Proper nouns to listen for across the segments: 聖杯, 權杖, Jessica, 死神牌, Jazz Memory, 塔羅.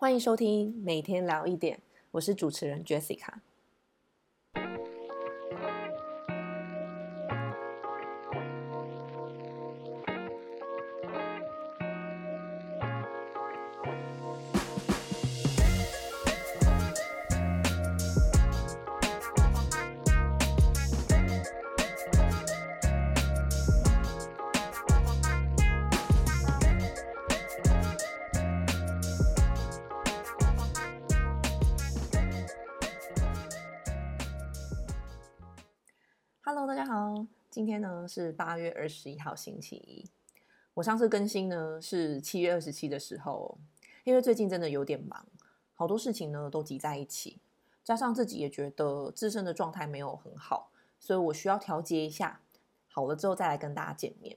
欢迎收听每天聊一点，我是主持人 Jessica。 Hello， 大家好，今天呢是8月21号星期一。我上次更新呢是7月27的时候，因为最近真的有点忙，好多事情呢都挤在一起，加上自己也觉得自身的状态没有很好，所以我需要调节一下，好了之后再来跟大家见面。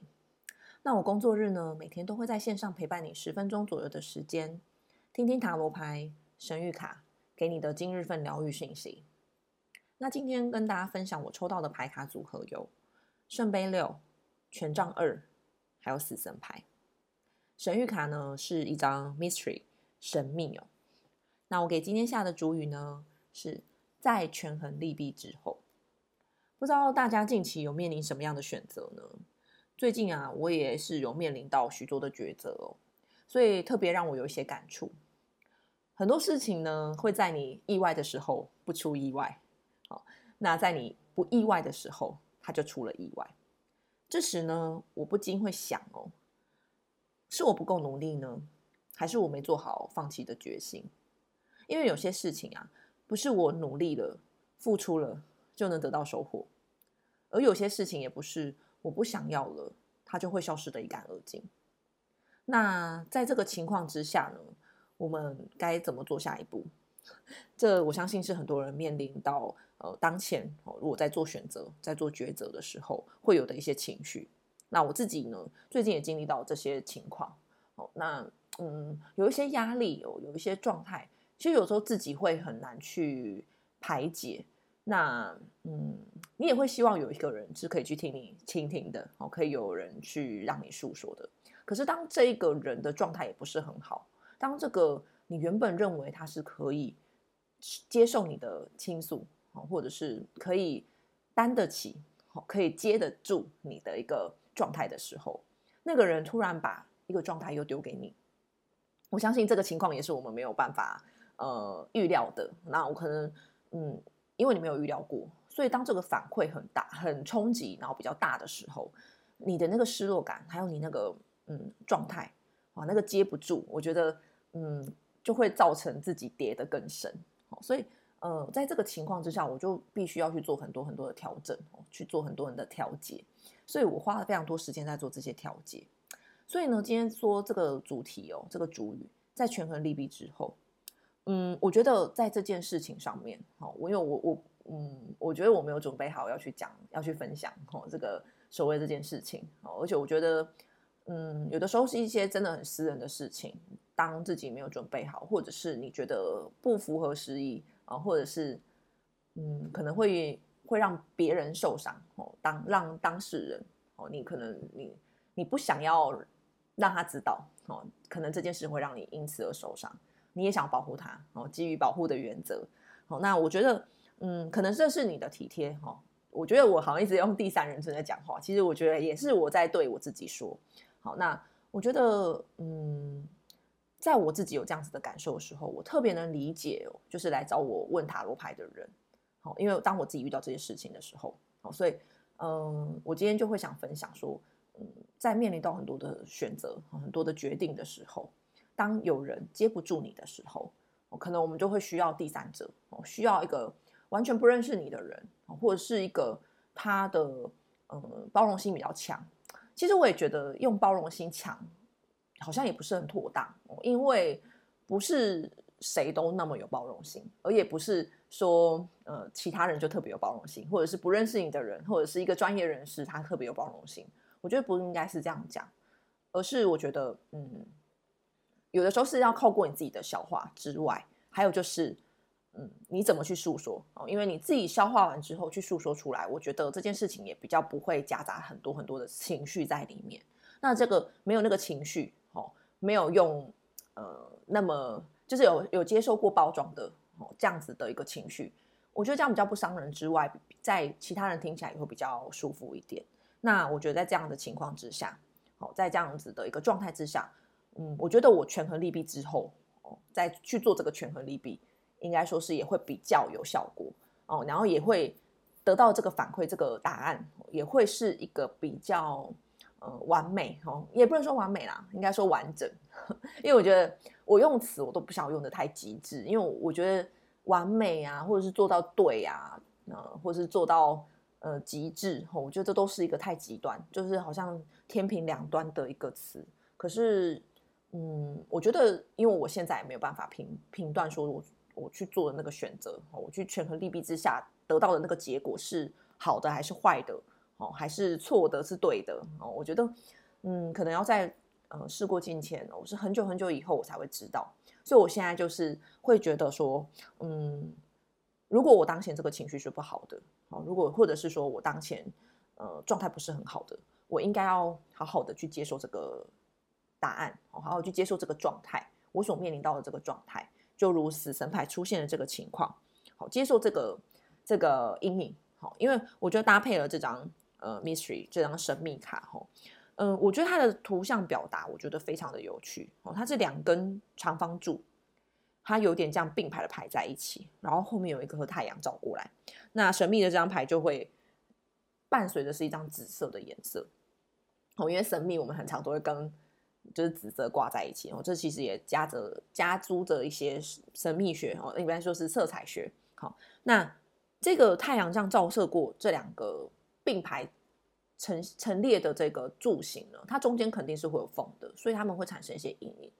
那我工作日呢，每天都会在线上陪伴你10分钟左右的时间，听听塔罗牌、神谕卡给你的今日份疗愈讯息。那今天跟大家分享我抽到的牌卡组合有圣杯6、权杖2，还有死神牌。神谕卡呢是一张 mystery 神秘哦。那我给今天下的主语呢是在权衡利弊之后。不知道大家近期有面临什么样的选择呢？最近啊，我也是有面临到许多的抉择哦，所以特别让我有一些感触。很多事情呢会在你意外的时候不出意外。那在你不意外的时候，他就出了意外。这时呢，我不禁会想哦，是我不够努力呢，还是我没做好放弃的决心？因为有些事情啊，不是我努力了、付出了就能得到收获，而有些事情也不是我不想要了，它就会消失得一干二净。那在这个情况之下呢，我们该怎么做下一步？这我相信是很多人面临到当前如果在做选择、在做抉择的时候会有的一些情绪。那我自己呢，最近也经历到这些情况。有一些压力、有一些状态，其实有时候自己会很难去排解。那你也会希望有一个人是可以去听你倾听的、可以有人去让你诉说的。可是当这个人的状态也不是很好，当这个你原本认为他是可以接受你的倾诉，或者是可以担得起、可以接得住你的一个状态的时候，那个人突然把一个状态又丢给你，我相信这个情况也是我们没有办法预料的。那我可能因为你没有预料过，所以当这个反馈很大、很冲击，然后比较大的时候，你的那个失落感，还有你那个状态啊，那个接不住，我觉得就会造成自己跌得更深。所以在这个情况之下，我就必须要去做很多很多的调整，去做很多人的调节，所以我花了非常多时间在做这些调节。所以呢，今天说这个主题这个主语在权衡利弊之后，我觉得在这件事情上面，我觉得我没有准备好要去讲、要去分享这个所谓这件事情，而且我觉得有的时候是一些真的很私人的事情，当自己没有准备好，或者是你觉得不符合时宜，或者是可能会让别人受伤，让当事人，你可能你不想要让他知道，可能这件事会让你因此而受伤，你也想保护他，基于保护的原则，那我觉得可能这是你的体贴，我觉得我好像一直用第三人称在讲话，其实我觉得也是我在对我自己说。好，那我觉得在我自己有这样子的感受的时候，我特别能理解，就是来找我问塔罗牌的人，因为当我自己遇到这些事情的时候，所以我今天就会想分享说在面临到很多的选择、很多的决定的时候，当有人接不住你的时候，可能我们就会需要第三者，需要一个完全不认识你的人，或者是一个他的包容心比较强。其实我也觉得用包容心强好像也不是很妥当，因为不是谁都那么有包容心，而也不是说其他人就特别有包容心，或者是不认识你的人，或者是一个专业人士他特别有包容心。我觉得不应该是这样讲，而是我觉得有的时候是要靠过你自己的消化之外，还有就是你怎么去诉说，因为你自己消化完之后去诉说出来，我觉得这件事情也比较不会夹杂很多很多的情绪在里面。那这个没有那个情绪，没有用那么就是有接受过包装的这样子的一个情绪，我觉得这样比较不伤人之外，在其他人听起来也会比较舒服一点。那我觉得在这样的情况之下，在这样子的一个状态之下，我觉得我权衡利弊之后，再去做这个权衡利弊，应该说是也会比较有效果，然后也会得到这个反馈，这个答案也会是一个比较完美，也不能说完美啦，应该说完整。因为我觉得我用词我都不想用得太极致，因为我觉得完美啊，或者是做到对啊，或者是做到极致，我觉得这都是一个太极端，就是好像天平两端的一个词。可是我觉得因为我现在也没有办法评断说我去做的那个选择，我去权衡利弊之下得到的那个结果是好的还是坏的，还是错的是对的，我觉得可能要在事过境迁，我是很久很久以后我才会知道。所以我现在就是会觉得说如果我当前这个情绪是不好的，如果或者是说我当前状态不是很好的，我应该要好好的去接受这个答案，好好去接受这个状态，我所面临到的这个状态，就如死神牌出现的这个情况，好，接受这个阴影。好，因为我觉得搭配了这张mystery 这张神秘卡，我觉得它的图像表达我觉得非常的有趣，它是两根长方柱，它有点这样并排的排在一起，然后后面有一颗太阳照过来，那神秘的这张牌就会伴随着是一张紫色的颜色，因为神秘我们很常都会跟就是紫色挂在一起，这其实也加诸着一些神秘学，一般说是色彩学。好，那这个太阳这样照射过这两个并排陈列的这个柱形呢，它中间肯定是会有缝的，所以它们会产生一些阴影。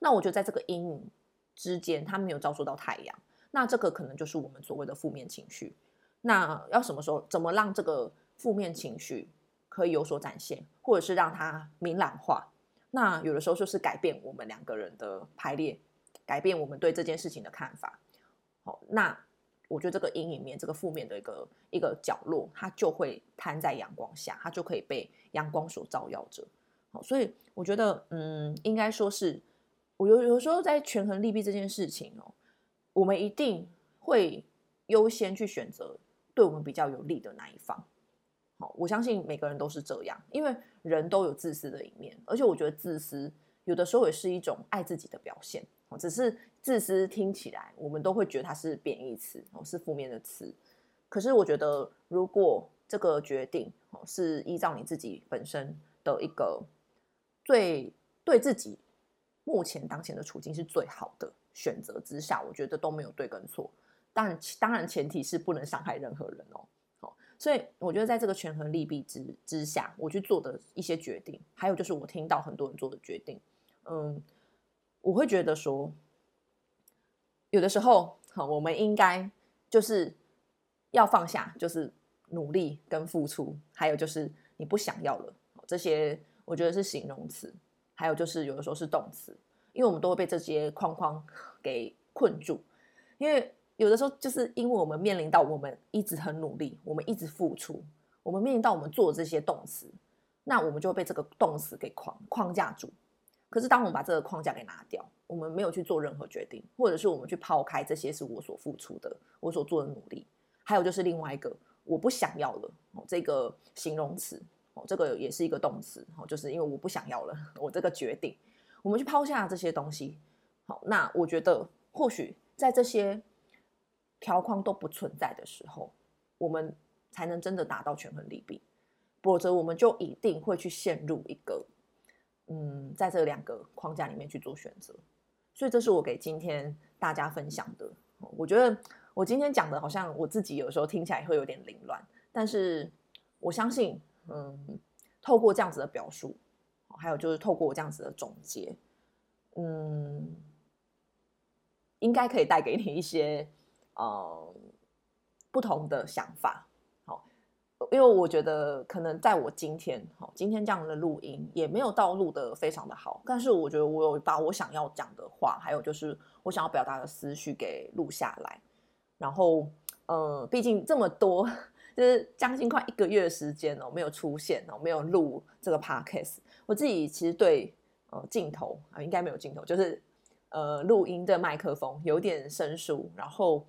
那我觉得在这个阴影之间它没有照射到太阳，那这个可能就是我们所谓的负面情绪。那要什么时候怎么让这个负面情绪可以有所展现，或者是让它明朗化，那有的时候就是改变我们两个人的排列，改变我们对这件事情的看法。好，那我觉得这个阴影面，这个负面的一个角落，它就会摊在阳光下，它就可以被阳光所照耀着。好，所以我觉得应该说是我有时候在权衡利弊这件事情我们一定会优先去选择对我们比较有利的那一方。好，我相信每个人都是这样，因为人都有自私的一面，而且我觉得自私有的时候也是一种爱自己的表现，只是自私听起来我们都会觉得它是贬义词，是负面的词。可是我觉得如果这个决定是依照你自己本身的一个对自己目前当前的处境是最好的选择之下，我觉得都没有对跟错，但当然前提是不能伤害任何人哦。所以我觉得在这个权衡利弊之下我去做的一些决定，还有就是我听到很多人做的决定，我会觉得说有的时候我们应该就是要放下，就是努力跟付出，还有就是你不想要了，这些我觉得是形容词，还有就是有的时候是动词，因为我们都会被这些框框给困住。因为有的时候就是因为我们面临到我们一直很努力，我们一直付出，我们面临到我们做这些动词，那我们就会被这个动词给框架住。可是当我们把这个框架给拿掉，我们没有去做任何决定，或者是我们去抛开这些是我所付出的，我所做的努力，还有就是另外一个我不想要了，这个形容词，这个也是一个动词，就是因为我不想要了，我这个决定，我们去抛下这些东西。好，那我觉得或许在这些条框都不存在的时候，我们才能真的达到权衡利弊，否则我们就一定会去陷入一个在这两个框架里面去做选择。所以这是我给今天大家分享的。我觉得我今天讲的好像我自己有时候听起来会有点凌乱，但是我相信透过这样子的表述，还有就是透过我这样子的总结，应该可以带给你一些不同的想法。因为我觉得可能在我今天这样的录音也没有到录得非常的好，但是我觉得我有把我想要讲的话，还有就是我想要表达的思绪给录下来。然后毕竟这么多就是将近快1个月的时间没有出现，没有录这个 podcast， 我自己其实对镜头应该没有镜头，就是录音的麦克风有点生疏，然后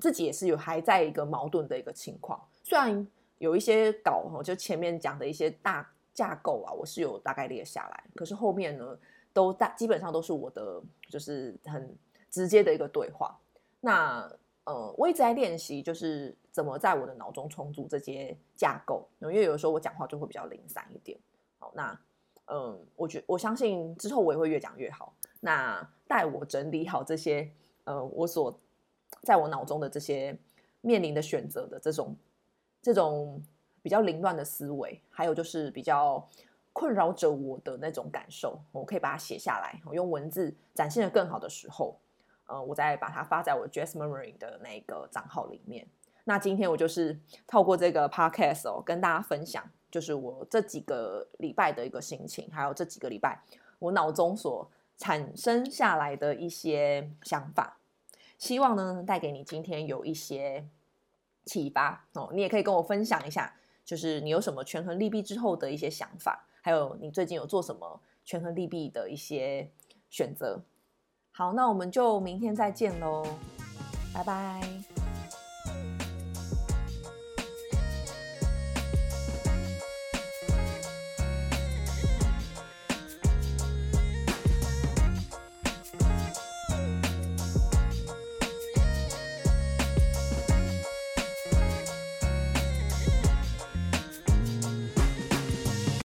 自己也是有还在一个矛盾的一个情况。虽然有一些稿就前面讲的一些大架构啊，我是有大概列下来，可是后面呢都基本上都是我的就是很直接的一个对话。那我一直在练习就是怎么在我的脑中重组这些架构，因为有时候我讲话就会比较零散一点。好，那我相信之后我也会越讲越好。那待我整理好这些我所在我脑中的这些面临的选择的这种比较凌乱的思维，还有就是比较困扰着我的那种感受，我可以把它写下来，我用文字展现得更好的时候，我再把它发在我 Jazz Memory 的那个账号里面。那今天我就是透过这个 podcast 跟大家分享就是我这几个礼拜的一个心情，还有这几个礼拜我脑中所产生下来的一些想法，希望呢带给你今天有一些启发，你也可以跟我分享一下就是你有什么权衡利弊之后的一些想法，还有你最近有做什么权衡利弊的一些选择。好，那我们就明天再见咯，拜拜。